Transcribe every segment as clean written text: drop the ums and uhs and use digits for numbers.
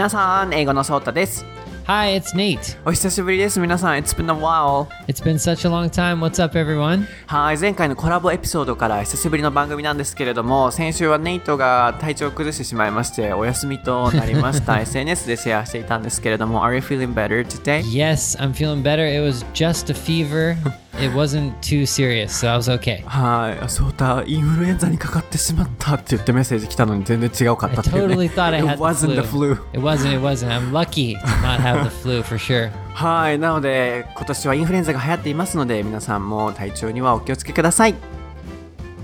皆さん、英語のSotaです。Hi, it's Nate. お久しぶりです、皆さん。It's been a while. It's been such a long time. What's up, everyone? はい、前回のコラボエピソードから久しぶりの番組なんですけれども、先週はNateが体調を崩してしまいまして、お休みとなりました。SNS でシェアしていたんですけれども、Are you feeling better today? Yes, I'm feeling better. It was just a fever. It wasn't too serious, so I was okay. はい、そうだ、インフルエンザにかかってしまったって言ってメッセージ来たのに全然違うかったっていうね。I totally thought I had the flu. It wasn't. I'm lucky to not have the flu for sure. はい、なので今年はインフルエンザが流行っていますので、皆さんも体調にはお気をつけください。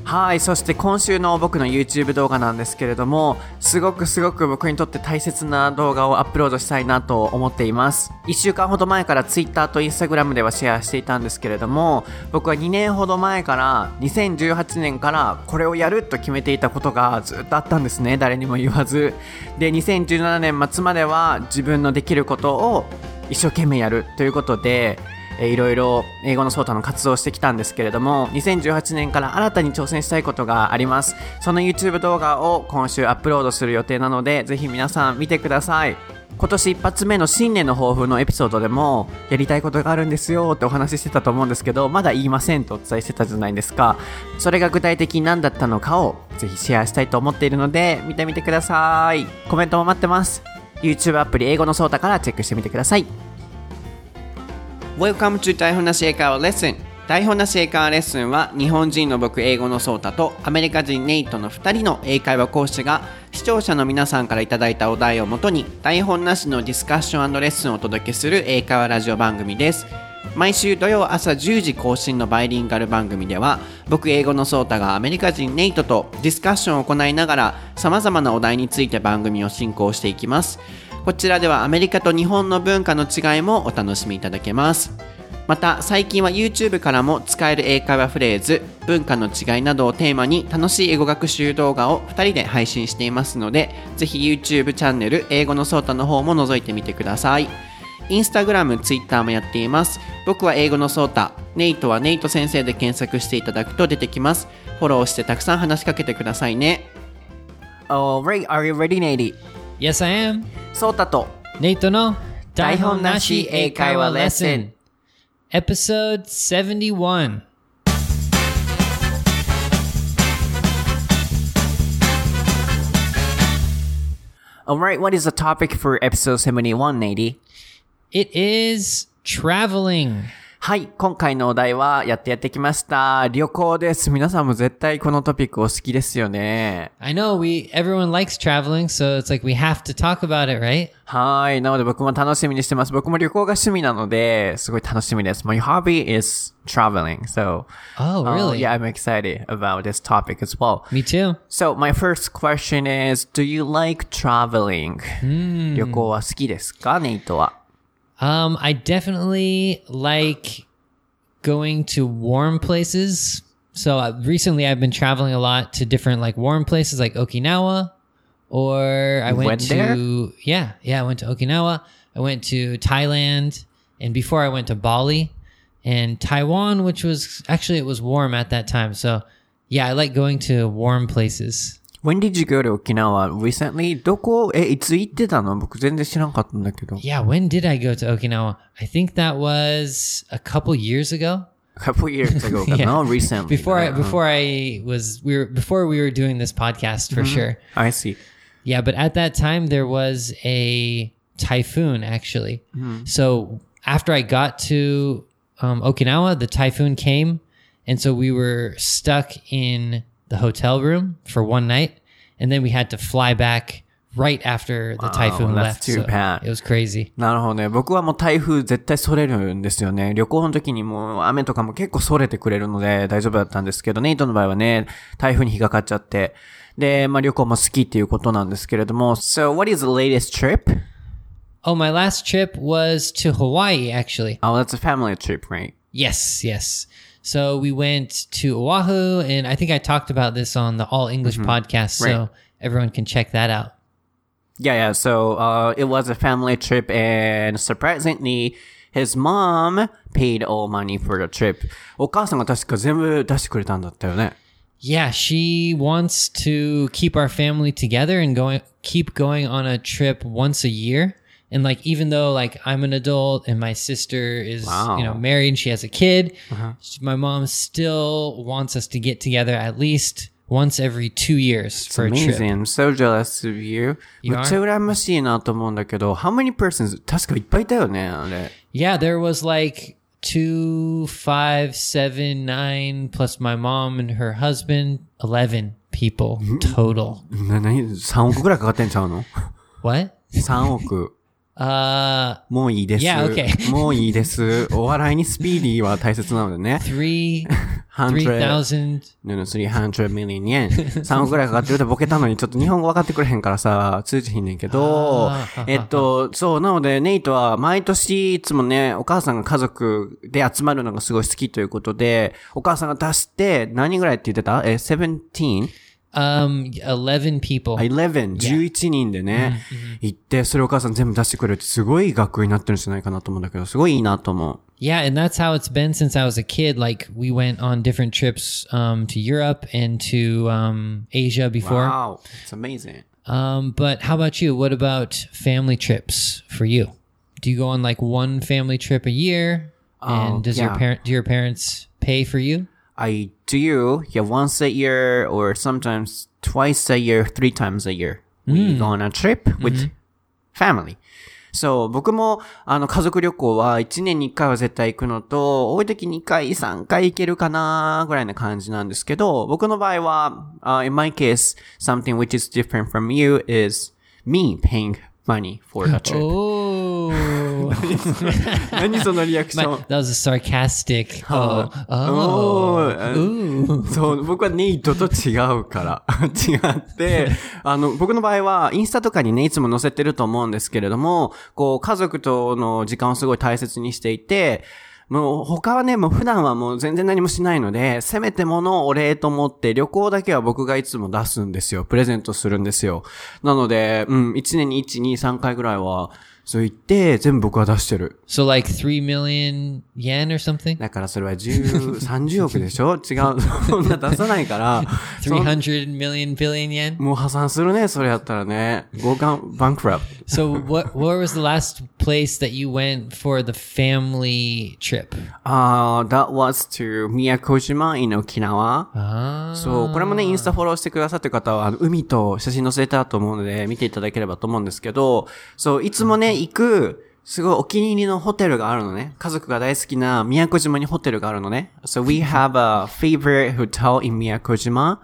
はい、そして今週の僕の YouTube 動画なんですけれども、すごく僕にとって大切な動画をアップロードしたいなと思っています。1週間ほど前から Twitter と Instagram ではシェアしていたんですけれども、僕は2年ほど前から2018年からこれをやると決めていたことがずっとあったんですね。誰にも言わずで、2017年末までは自分のできることを一生懸命やるということで、いろいろ英語のソータの活動をしてきたんですけれども、2018年から新たに挑戦したいことがあります。その YouTube 動画を今週アップロードする予定なので、ぜひ皆さん見てください。今年一発目の新年の抱負のエピソードでも、やりたいことがあるんですよってお話ししてたと思うんですけど、まだ言いませんとお伝えしてたじゃないですか。それが具体的に何だったのかをぜひシェアしたいと思っているので、見てみてください。コメントも待ってます。 YouTube アプリ英語のソータからチェックしてみてください。Welcome to 台本なし英会話レッスン。台本なし英会話レッスンは、日本人の僕英語のソータとアメリカ人ネイトの2人の英会話講師が、視聴者の皆さんからいただいたお題をもとに台本なしのディスカッション&レッスンをお届けする英会話ラジオ番組です。毎週土曜朝10時更新のバイリンガル番組では、僕英語のソータがアメリカ人ネイトとディスカッションを行いながら、様々なお題について番組を進行していきます。こちらではアメリカと日本の文化の違いもお楽しみいただけます。また最近は YouTube からも使える英会話フレーズ、文化の違いなどをテーマに楽しい英語学習動画を2人で配信していますので、ぜひ YouTube チャンネル英語のソータの方も覗いてみてください。Instagram、Twitter もやっています。僕は英語のソータ、ネイトはネイト先生で検索していただくと出てきます。フォローしてたくさん話しかけてくださいね。Alright, are you ready, Nate?Yes, I am. ソータとネイトの台本なし英会話レッスン Episode 71。 Alright, what is the topic for episode 71, Nate? It is traveling. はい、今回のお題はやってきました。旅行です。皆さんも絶対このトピックお好きですよね。I know, everyone likes traveling, so it's like we have to talk about it, right? はい、なので僕も楽しみにしてます。僕も旅行が趣味なので、すごい楽しみです。My hobby is traveling, so... Oh, really? Yeah, I'm excited about this topic as well. Me too. So, my first question is, do you like traveling?、Mm. 旅行は好きですか、ネイトは。I definitely like going to warm places. So recently I've been traveling a lot to different like warm places like Okinawa, or I went to, yeah, I went to Okinawa. I went to Thailand, and before I went to Bali and Taiwan, which was actually, it was warm at that time. So yeah, I like going to warm places.When did you go to Okinawa recently? どこ、いつ行ってたの？僕全然知らんかったんだけど。Yeah, when did I go to Okinawa? I think that was a couple years ago. A couple years ago, but yeah. Not recently. Before we were doing this podcast for、mm-hmm. sure. I see. Yeah, but at that time there was a typhoon actually.、Mm-hmm. So after I got to、Okinawa, the typhoon came, and so we were stuck in.The hotel room for one night, and then we had to fly back right after the typhoon left. That's too bad. It was crazy. なるほどね。僕はもう台風絶対それるんですよね。旅行の時にもう雨とかも結構それてくれるので大丈夫だったんですけど、ネイトの場合はね、台風に引っかかっちゃって、で、まあ旅行も好きっていうことなんですけれども。So what is the latest trip? Oh, my last trip was to Hawaii, actually. Oh, that's a family trip, right? Yes, yes.So we went to Oahu, and I think I talked about this on the All English、mm-hmm. podcast, so、right. everyone can check that out. Yeah, so、it was a family trip, and surprisingly, his mom paid all money for the trip. お母さんが確か全部出してくれたんだったよね。Yeah, she wants to keep our family together and keep going on a trip once a year. And like, even though like I'm an adult and my sister is, you know, married and she has a kid, my mom still wants us to get together at least once every 2 years for a trip. I'm so jealous of you. You are? めっちゃ羨ましいなと思うんだけど、how many persons? 確かいっぱいいたよね、あれ。Yeah, there was like 2, 5, 7, 9 plus my mom and her husband, 11 people total. 3億ぐらいかかってんちゃうの？ What? 3億。もういいです。Yeah, okay. もういいです。お笑いにスピーディーは大切なのでね。300 million yen。3億くらいかかってるとボケたのにちょっと日本語分かってくれへんからさ、通じひんねんけど、そう、なのでネイトは毎年いつもね、お母さんが家族で集まるのがすごい好きということで、お母さんが出して何ぐらいって言ってた？17?11 people. 11、yeah. 11人でね、行って、それお母さん全部出してくれるってすごい額になってるんじゃないかなと思うんだけど、すごいいいなと思う。Yeah, and that's how it's been since I was a kid. Like, we went on different trips, to Europe and to, Asia before. Wow, it's amazing. But how about you? What about family trips for you? Do you go on like one family trip a year? And do your parents pay for you?I do, yeah, once a year or sometimes twice a year, three times a year. We go on a trip with family. So, 僕も家族旅行は1年に1回は絶対行くのと、多い時2回、3回行けるかなぐらいな感じなんですけど、僕の場合は、in my case, something which is different from you is me paying money for a trip. Oh.何そのリアクション。That was a sarcastic. So, 僕はネイトと違うから。違って、僕の場合は、インスタとかにね、いつも載せてると思うんですけれども、こう、家族との時間をすごい大切にしていて、もう他はね、もう普段はもう全然何もしないので、せめてものをお礼と思って旅行だけは僕がいつも出すんですよ。プレゼントするんですよ。なので、1年に1、2、3回ぐらいは、そう言って、全部僕は出してる。So like 3 million yen or something? だからそれは30億でしょ？違う。そんな出さないから。300 million billion yen? もう破産するね、それやったらね。合間、bankrupt. So where was the last place that you went for the family trip? That was to Miyakojima in Okinawa. So, これもね、インスタフォローしてくださってる方は、海と写真載せたと思うので、見ていただければと思うんですけど、そう、いつもね、行くすごいお気に入りのホテルがあるのね。家族が大好きな宮古島にホテルがあるのね。So we have a favorite hotel in Miyakojima,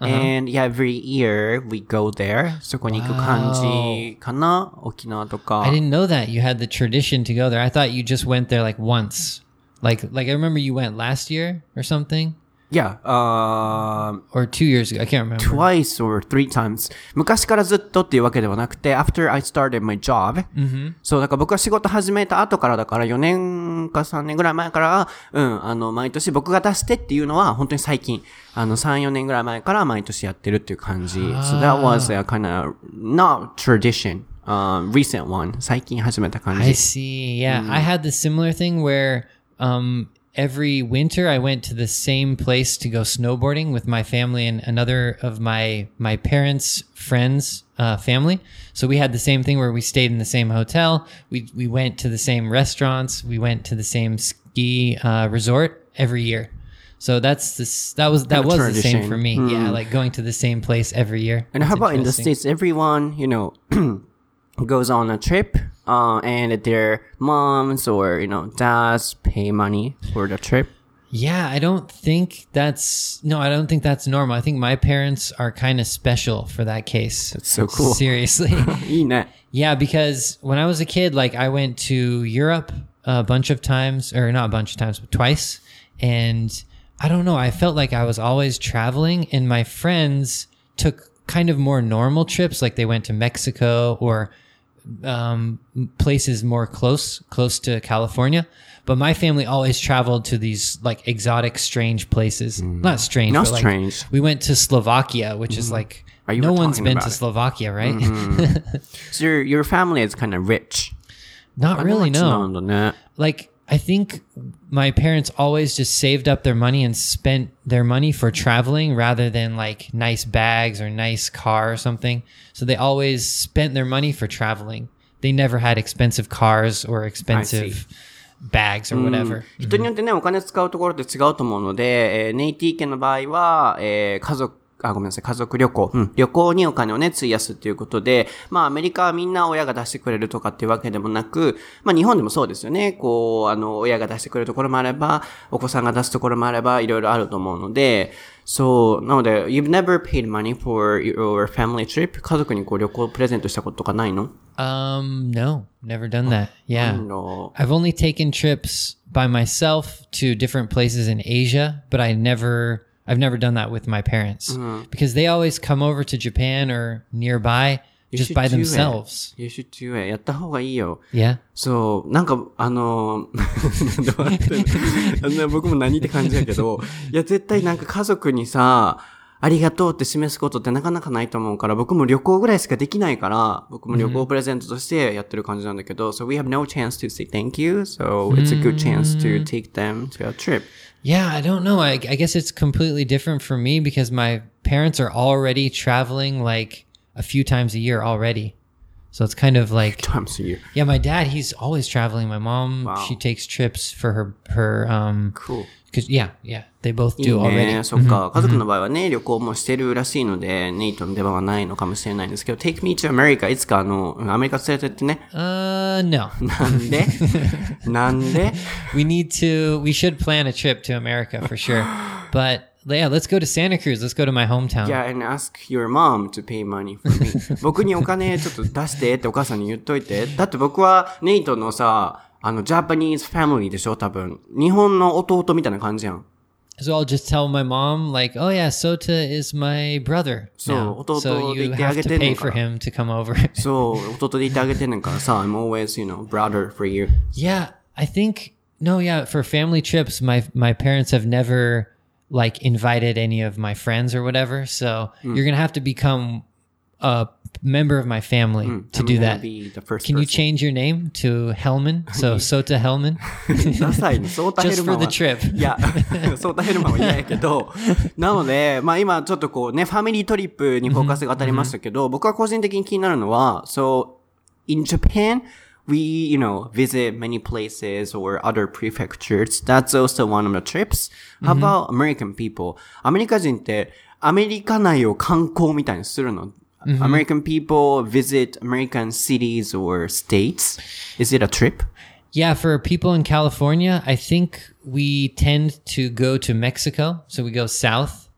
and yeah, every year we go there. そこに行く感じかな、沖縄とか。I didn't know that you had the tradition to go there. I thought you just went there like once. Like I remember you went last year or something.Yeah, or 2 years ago, I can't remember. Twice or three times. 昔からずっとっていうわけではなくて、after I started my job. そう、だから僕は仕事始めた後からだから4年か3年ぐらい前から、毎年僕が出してっていうのは本当に最近、3、4年ぐらい前から毎年やってるっていう感じ。So that was a kind of not tradition, recent one. 最近始めた感じ。I see. Yeah,、I had the similar thing where, every winter, I went to the same place to go snowboarding with my family and another of my parents' friends' family. So we had the same thing where we stayed in the same hotel. We went to the same restaurants. We went to the same ski resort every year. So that was the same for me. Yeah, like going to the same place every year. And how about in the States? Everyone, you know, goes on a trip.And their moms or, you know, dads pay money for the trip? Yeah, I don't think that's normal. I think my parents are kind of special for that case. That's so cool. Seriously. Yeah, because when I was a kid, like I went to Europe a bunch of times, or not a bunch of times, but twice. And I don't know, I felt like I was always traveling and my friends took kind of more normal trips. Like they went to Mexico or...places more close to California, but my family always traveled to these like exotic, strange places. Not strange, but strange. Like we went to Slovakia, which is like no one's been to Slovakia, right? So your family is kind of rich. Not really, no. Like I think my parents always just saved up their money and spent their money for traveling rather than like nice bags or nice car or something. So they always spent their money for traveling. They never had expensive cars or expensive bags or whatever. 人によってね、お金使うところって違うと思うので、ネイティ家の場合は、家族旅行、旅行にお金をね、費やすということで、まあアメリカはみんな親が出してくれるとかっていうわけでもなく、まあ日本でもそうですよね。こう、親が出してくれるところもあれば、お子さんが出すところもあれば、いろいろあると思うので、そう、なので、you've never paid money for your family trip? 家族にこう旅行をプレゼントしたこととかないの？No, never done that. Yeah. I've only taken trips by myself to different places in Asia, but I've never done that with my parents、because they always come over to Japan or nearby just by themselves. You should do it. やった方がいいよ。Yeah. そう、なんかどうやって僕も何って感じだけど、いや絶対なんか家族にさ、ありがとうって示すことってなかなかないと思うから、僕も旅行ぐらいしかできないから、僕も旅行プレゼントとしてやってる感じなんだけど、so we have no chance to say thank you, so it's a good chance to take them to a trip.Yeah, I don't know. I guess it's completely different for me because my parents are already traveling like a few times a year already. So it's kind of like... Times a year. Yeah, my dad, he's always traveling. My mom, she takes trips for her Cool. Cause, yeah, they both do already. いいね、そっか。家族の場合はね、旅行もしてるらしいので、ネイトの出番はないのかもしれないんですけど、Take me to America. いつかアメリカ連れてってね。No. なんで？なんで？ We should plan a trip to America for sure. But...Yeah, let's go to Santa Cruz. Let's go to my hometown. Yeah, and ask your mom to pay money for me. 僕にお金ちょっと出してってお母さんに言っといて。だって僕はネイトのさ、ジャパニーズファミリーでしょ、多分。日本の弟みたいな感じやん。So I'll just tell my mom, like, oh yeah, Sota is my brother. So, you have to pay for him to come over. そう、弟でいてあげてんねんからさ、I'm always, brother for you. Yeah, I think, for family trips, my parents have never...like invited any of my friends or whatever. So you're going to have to become a member of my family to do that. Can you change your name to Hellman? So Sota Hellman? Just for the trip. Yeah, Sota Hellman は嫌やけど。なので、まあ今ちょっとこうね、ファミリートリップにフォーカスが当たりましたけど、僕は個人的に気になるのは、so in Japan,We, visit many places or other prefectures. That's also one of the trips. How about American people? アメリカ人ってアメリカ内を観光みたいにするの？ American people visit American cities or states. Is it a trip? Yeah, for people in California, I think we tend to go to Mexico. So we go south,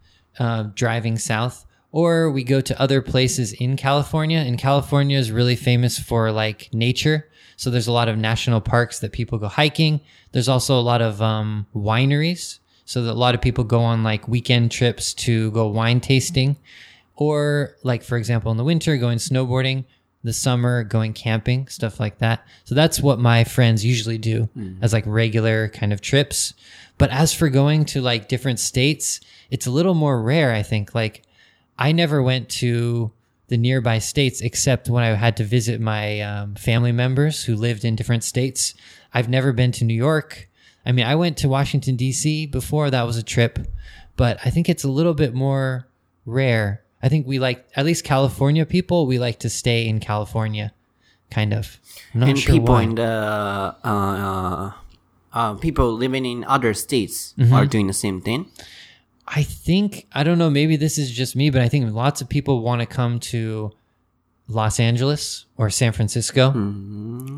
driving south.Or we go to other places in California. And California is really famous for like nature. So there's a lot of national parks that people go hiking. There's also a lot of wineries. So that a lot of people go on like weekend trips to go wine tasting. Or like, for example, in the winter, going snowboarding. The summer, going camping, stuff like that. So that's what my friends usually do as like regular kind of trips. But as for going to like different states, it's a little more rare, I think. Like,I never went to the nearby states except when I had to visit my family members who lived in different states. I've never been to New York. I mean, I went to Washington, D.C. before. That was a trip. But I think it's a little bit more rare. I think we like, at least California people, we like to stay in California, kind of. I'm not sure why. And people in the, people living in other states are doing the same thing.I think, I don't know, maybe this is just me, but I think lots of people want to come to Los Angeles or San Francisco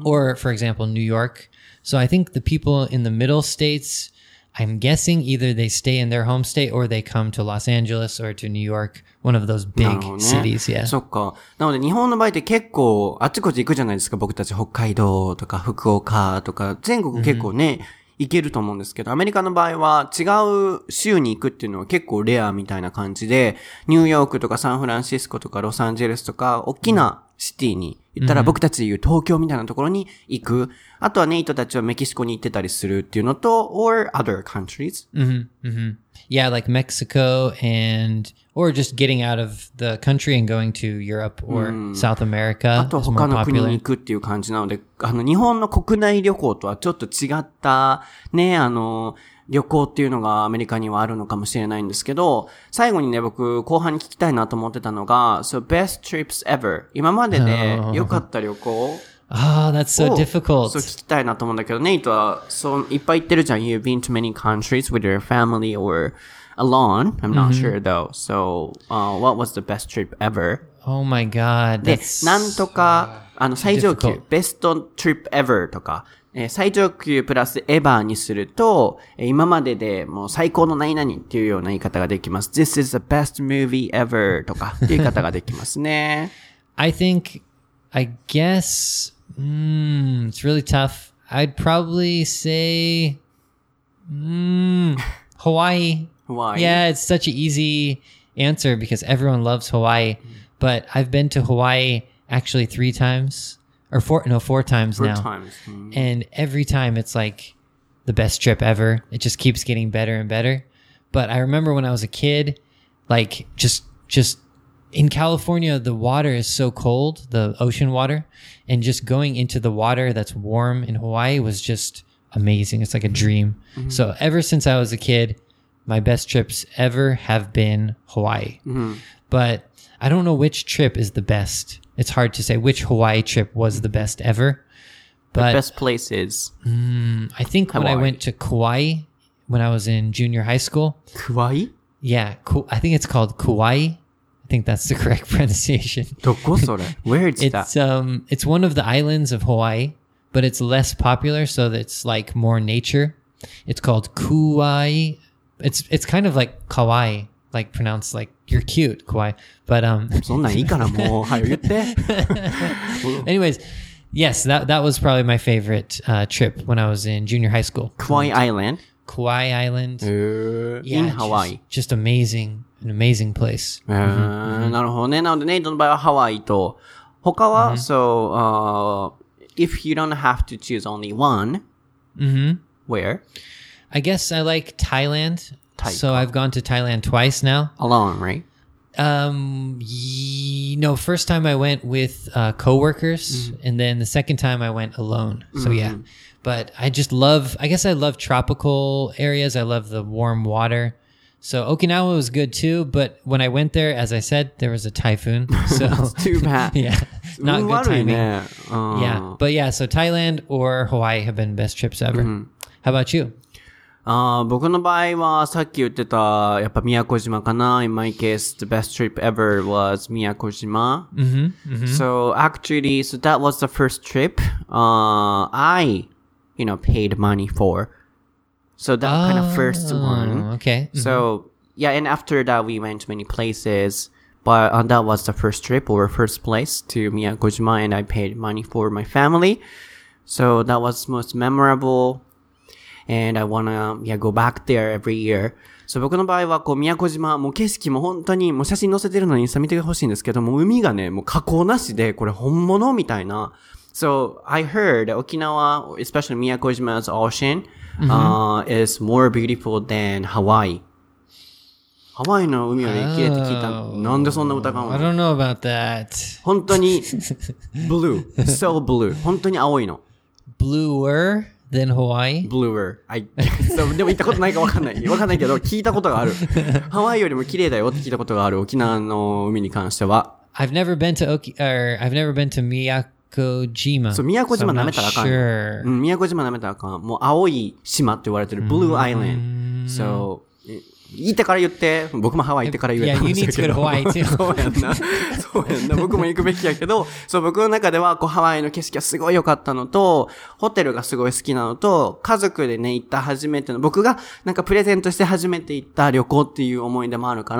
or, for example, New York. So I think the people in the middle states, I'm guessing either they stay in their home state or they come to Los Angeles or to New York, one of those big cities. Yeah. そっか。なので日本の場合って結構あちこち行くじゃないですか。僕たち北海道とか福岡とか全国結構ね、いけると思うんですけど、アメリカの場合は違う州に行くっていうのは結構レアみたいな感じで、ニューヨークとかサンフランシスコとかロサンゼルスとか、大きなシティに行ったら、僕たちで言う東京みたいなところに行く、うん、あとはネイトたちはメキシコに行ってたりするっていうのと or other countries、うんうん、yeah like Mexico and or just getting out of the country and going to Europe or、うん、South America あとは他の国に行くっていう感じなので、日本の国内旅行とはちょっと違ったね、旅行っていうのがアメリカにはあるのかもしれないんですけど、最後にね、僕後半に聞きたいなと思ってたのが So best trips ever 今までで良かった旅行ああ、that's so difficult そう聞きたいなと思うんだけど、ネイトはそういっぱい行ってるじゃん。 You've been to many countries with your family or alone. I'm not、mm-hmm. sure though. So、what was the best trip ever? Oh my god で、なんとか最上級 best trip ever とか最上級プラスエバーにすると、今まででもう最高の何々っていうような言い方ができます。This is the best movie ever とかっていう言い方ができますね。I think, I guess, it's really tough. I'd probably say, Hawaii. Hawaii. Yeah, it's such an easy answer because everyone loves Hawaii. But I've been to Hawaii actually 3 times.Or four times now. Mm-hmm. And every time it's like the best trip ever. It just keeps getting better and better. But I remember when I was a kid, like just in California, the water is so cold, the ocean water. And just going into the water that's warm in Hawaii was just amazing. It's like a dream. Mm-hmm. So ever since I was a kid, my best trips ever have been Hawaii. Mm-hmm. But I don't know which trip is the best.It's hard to say which Hawaii trip was the best ever. But, the best place is I think Hawaii. When I went to Kauai when I was in junior high school. Kauai? Yeah. I think it's called Kauai. I think that's the correct pronunciation. Where is that? It's one of the islands of Hawaii, but it's less popular, so it's like more nature. It's called Kauai. It's kind of like Kauai.Like pronounced like you're cute, Kauai. But anyways, yes, that was probably my favorite trip when I was in junior high school. Kauai Island. Yeah, in Hawaii. Just amazing, an amazing place. Mm-hmm. なるほどね。なのでネイトの場合はハワイと他は、mm-hmm. So if you don't have to choose only one, mm-hmm. where? I guess I like Thailand.So I've gone to Thailand twice now. Alone, right? No, first time I went with coworkers, mm-hmm. and then the second time I went alone. So mm-hmm. yeah, but I guess I love tropical areas. I love the warm water. So Okinawa was good too, but when I went there, as I said, there was a typhoon. So That's too bad. yeah, not good timing. Yeah, but yeah, so Thailand or Hawaii have been best trips ever. Mm-hmm. How about you?僕の場合はさっき言ってたやっぱ宮古島かな。 In my case, the best trip ever was 宮古島、mm-hmm. mm-hmm. So actually, so that was the first trip I, you know, paid money for. So that kind of first one. Okay. Mm-hmm. So yeah, and after that we went to many places. But that was the first trip or first place to 宮古島, and I paid money for my family. So that was most memorable.And I wanna, yeah, go back there every year. So 僕の場合はこう宮古島もう景色も本当にもう写真載せてるのにインスタ見てほしいんですけども、海がねもう加工なしでこれ本物みたいな。So I heard Okinawa, especially Miyakojima's ocean, is more beautiful than Hawaii.ハワイの海はね、綺麗って聞いた。なんでそんな疑うの？ I don't know about that. 本当にblue, so blue. 本当に青いの。Bluer?Then Hawaii? Bluer. I guess. でも行ったことないかわかんないけど、聞いたことがある。ハワイよりも綺麗だよって聞いたことがある。沖縄の海に関しては。I've never been to Miyakojima. そう、宮古島舐めたらあかん。Sure. うん、宮古島舐めたらあかん。もう青い島って言われてる。Blue Island. So, 言ったから言って、僕もハワイ行ってから言えたんですけど。Yeah, you need to go to Hawaii too. そうやんな。僕も行くべきやけど、そう、僕の中では、こう、ハワイの景色がすごい良かったのと、ホテルがすごい好きなのと、家族でね、行った初めての、僕がなんかプレゼントして初めて行った旅行っていう思い出もあるか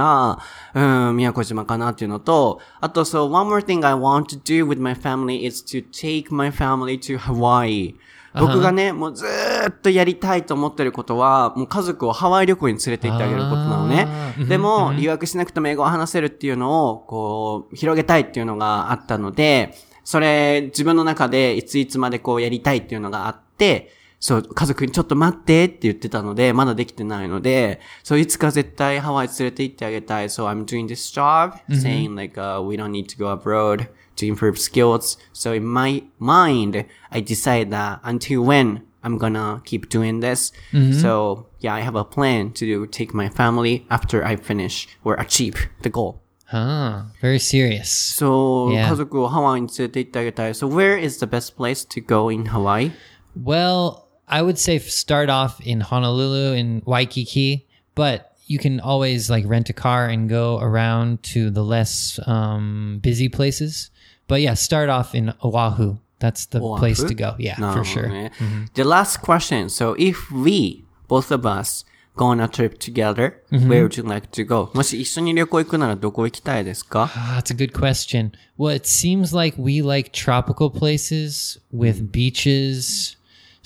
ら、宮古島かなっていうのと、あと、そう、one more thing I want to do with my family is to take my family to Hawaii. 僕がね、もうずーっとやりたいと思ってることは、もう家族をハワイ旅行に連れて行ってあげることなのね。でも、留学しなくても英語を話せるっていうのを、こう、広げたいっていうのがあったので、それ、自分の中でいついつまでこうやりたいっていうのがあって、そう、家族にちょっと待ってって言ってたので、まだできてないので、そう、いつか絶対ハワイ連れて行ってあげたい。So I'm doing this job, saying like,、we don't need to go abroad to improve skills. So in my mind, I decide that until when I'm gonna keep doing this.、So yeah, I have a plan to take my family after I finish or achieve the goal.Ah, very serious. So, yeah. 家族をハワイに連れて行ってあげたい。So where is the best place to go in Hawaii? Well, I would say start off in Honolulu, in Waikiki, but you can always like rent a car and go around to the less busy places. But yeah, start off in Oahu. That's the place to go. Yeah, for sure. The last question. So if we, both of us,go on a trip together, where would you like to go? もし一緒に旅行行くならどこ行きたいですか? That's a good question. Well, it seems like we like tropical places with beaches.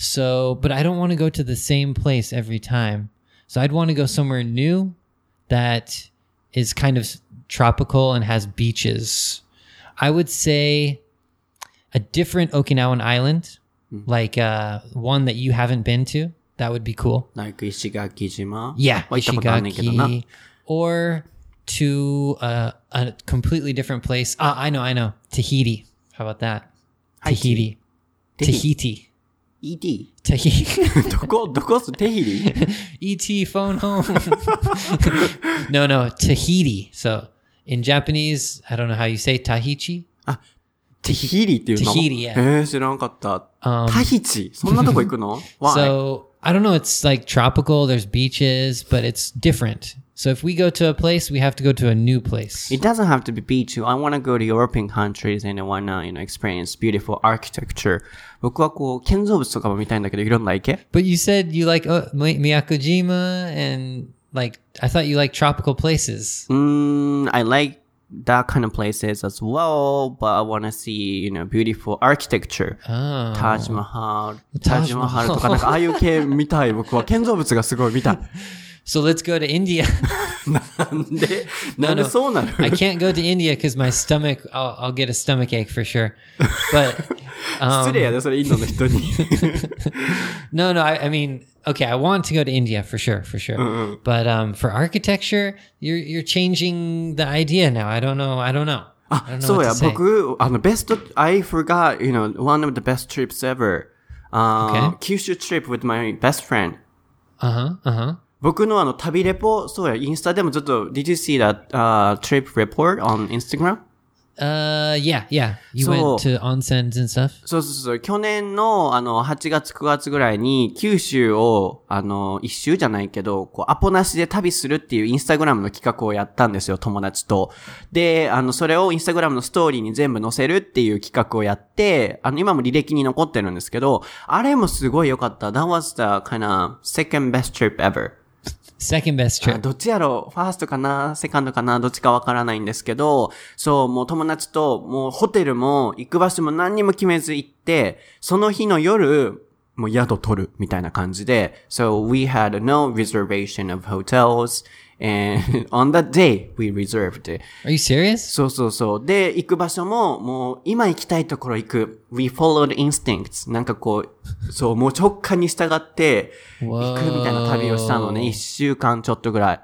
So, but I don't want to go to the same place every time. So I'd want to go somewhere new that is kind of tropical and has beaches. I would say a different Okinawan island, like one that you haven't been to.That would be cool. Like Ishigaki-jima? Yeah, Ishigaki. Or to a completely different place. Ah, I know. Tahiti. How about that? Tahiti. Tahiti. E.T. Tahiti. Tahiti? E.T. phone home. No, Tahiti. So in Japanese, I don't know how you say Tahichi. Ah, Tahiti っていうの? Tahiti, yeah. 知らんかった。Tahichi? そんなとこ行くの? Why? So...I don't know. It's like tropical. There's beaches, but it's different. So if we go to a place, we have to go to a new place. It doesn't have to be beach. I want to go to European countries and I want to, experience beautiful architecture. 僕はこう建造物とかも見たいんだけど、いろんな池。But you said you like Miyakojima and like I thought you like tropical places. I like that kind of places as well, but I want to see, beautiful architecture. Oh. Taj Mahal とかなんかああいう系見たい。僕は建造物がすごい見たい。So let's go to India. なんでそうなる？ I can't go to India because my stomach, I'll get a stomach ache for sure. But 失礼やでそれインドの人に。No, I mean, okay, I want to go to India for sure. But for architecture, you're changing the idea now. I don't know. あ、そうや。僕I forgot, one of the best trips ever. Kyushu trip with my best friend. 僕の旅レポ、そうや、インスタでもちょっと、Did you see that trip report on Instagram? Yeah. You went to onsens and stuff? そう。去年の、8月9月ぐらいに、九州を、一周じゃないけど、こう、アポなしで旅するっていうインスタグラムの企画をやったんですよ、友達と。で、それをインスタグラムのストーリーに全部載せるっていう企画をやって、今も履歴に残ってるんですけど、あれもすごい良かった。That was the kind of second best trip ever.Second best trip. どっちやろう？ファーストかな？セカンドかな？どっちかわからないんですけど、そう、もう友達と、もうホテルも行く場所も何にも決めず行って、その日の夜、もう宿取るみたいな感じで、So we had no reservation of hotels, and on that day we reserved. Are you serious? そう。で、行く場所も、もう今行きたいところ行く。We followed instincts. なんかこう、そう、もう直感に従って、行くみたいな旅をしたのね。1週間ちょっとぐらい。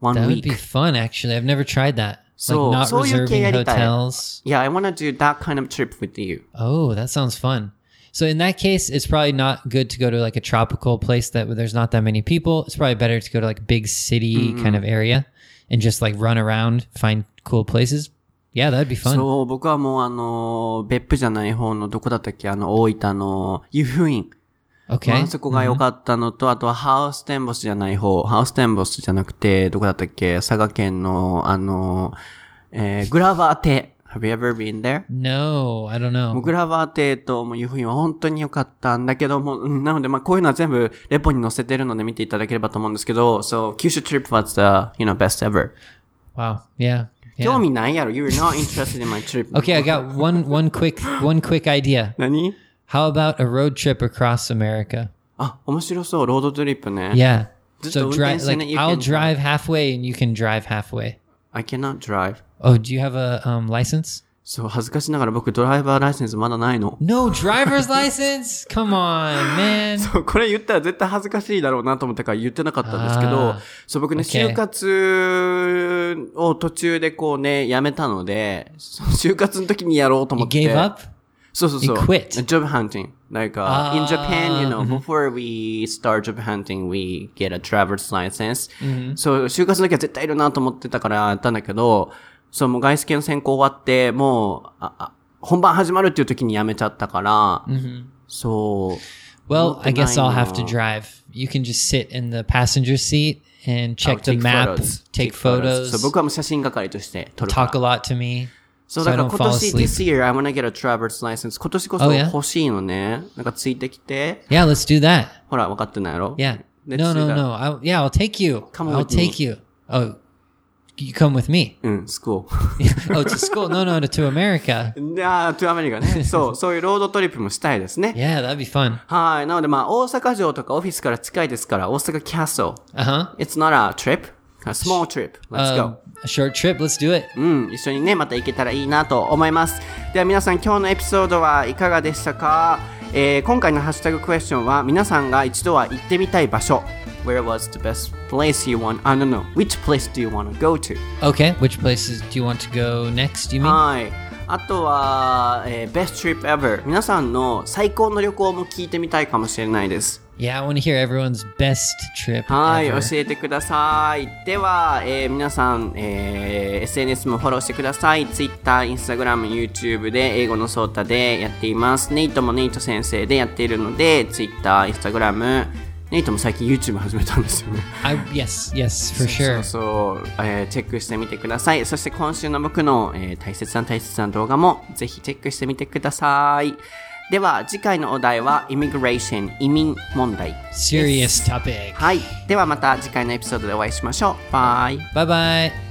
One week. That would be fun, actually. I've never tried that.Like not reserving hotels. Yeah, I want to do that kind of trip with you. Oh, that sounds fun.So in that case, it's probably not good to go to like a tropical place that there's not that many people. It's probably better to go to like a big city kind of area and just like run around, find cool places. Yeah, that'd be fun. So 僕はもう別府じゃない方のどこだったっけ大分の湯布院。Okay. そこが良かったのと、あとはハウステンボスじゃなくてどこだったっけ佐賀県のグラバー邸。Have you ever been there? No, I don't know. グラバー邸とも湯布院は本当に良かったんだけども、なのでまあこういうのは全部レポに載せてるので見ていただければと思うんですけど、So Kyushu trip was the best ever. Wow, yeah. 興味ないやろ。You're not interested in my trip. Okay, I got one quick idea. 何? How about a road trip across America? あ、面白そう。ロードトリップね。Yeah. So drive, like, I'll drive halfway and you can drive halfway. I cannot drive. Oh, do you have a license?そう、恥ずかしながら僕ドライバーライセンスまだないの。No, driver's license? Come on, man. そう、これ言ったら絶対恥ずかしいだろうなと思ったから言ってなかったんですけど、そう、僕ね、okay. 就活を途中でこうね、やめたので、就活の時にやろうと思って。You gave up? そうそうそう。You quit? Job hunting. Like, in Japan, you know, before we start job hunting, we get a driver's license. そう、就活の時は絶対いるなと思ってたからやったんだけど、そう、もう外資系の選考終わって、もう、本番始まるっていう時に辞めちゃったから、mm-hmm. そう。Well, I guess I'll have to drive. You can just sit in the passenger seat and check the map, take photos. そう、僕はもう写真係として撮るから。Talk a lot to me. そう、だから今年、this year I wanna get a driver's license. 今年こそ欲しいのね。なんかついてきて。Yeah, let's do that. ほら、分かってないやろ Yeah. No, no, no. Yeah, I'll take you. Come with me. I'll take you. Oh.You come with me. うん、school. Oh, to school? No, no, to America. To America ね。そう、そういうロードトリップもしたいですね。Yeah, that'd be fun. はい。なので、まあ、大阪城とかオフィスから近いですから、大阪 castle. Uh-huh. It's not a trip. A small trip. Let's go. A short trip. Let's do it. うん、一緒にね、また行けたらいいなと思います。では皆さん、今日のエピソードはいかがでしたか、今回のハッシュタグクエスチョンは、皆さんが一度は行ってみたい場所。Where was the best place you want? I don't know. Which place do you want to go to? Okay. Which places do you want to go next? You mean? はい。あとは、best trip ever. 皆さんの最高の旅行も聞いてみたいかもしれないです。Yeah, I want to hear everyone's best trip ever. はい、教えてください。では、皆さん、SNS もフォローしてください。Twitter、Instagram、YouTube で英語のソータでやっています。Nate も Nate 先生でやっているので、Twitter、Instagram。ネイトも最近 YouTube 始めたんですよね。Yes, yes, for sure. そうそう、チェックしてみてください。そして今週の僕の、大切な動画もぜひチェックしてみてください。では次回のお題は Immigration 移民問題。Serious topic. はい。ではまた次回のエピソードでお会いしましょう。バイ。バイバイ。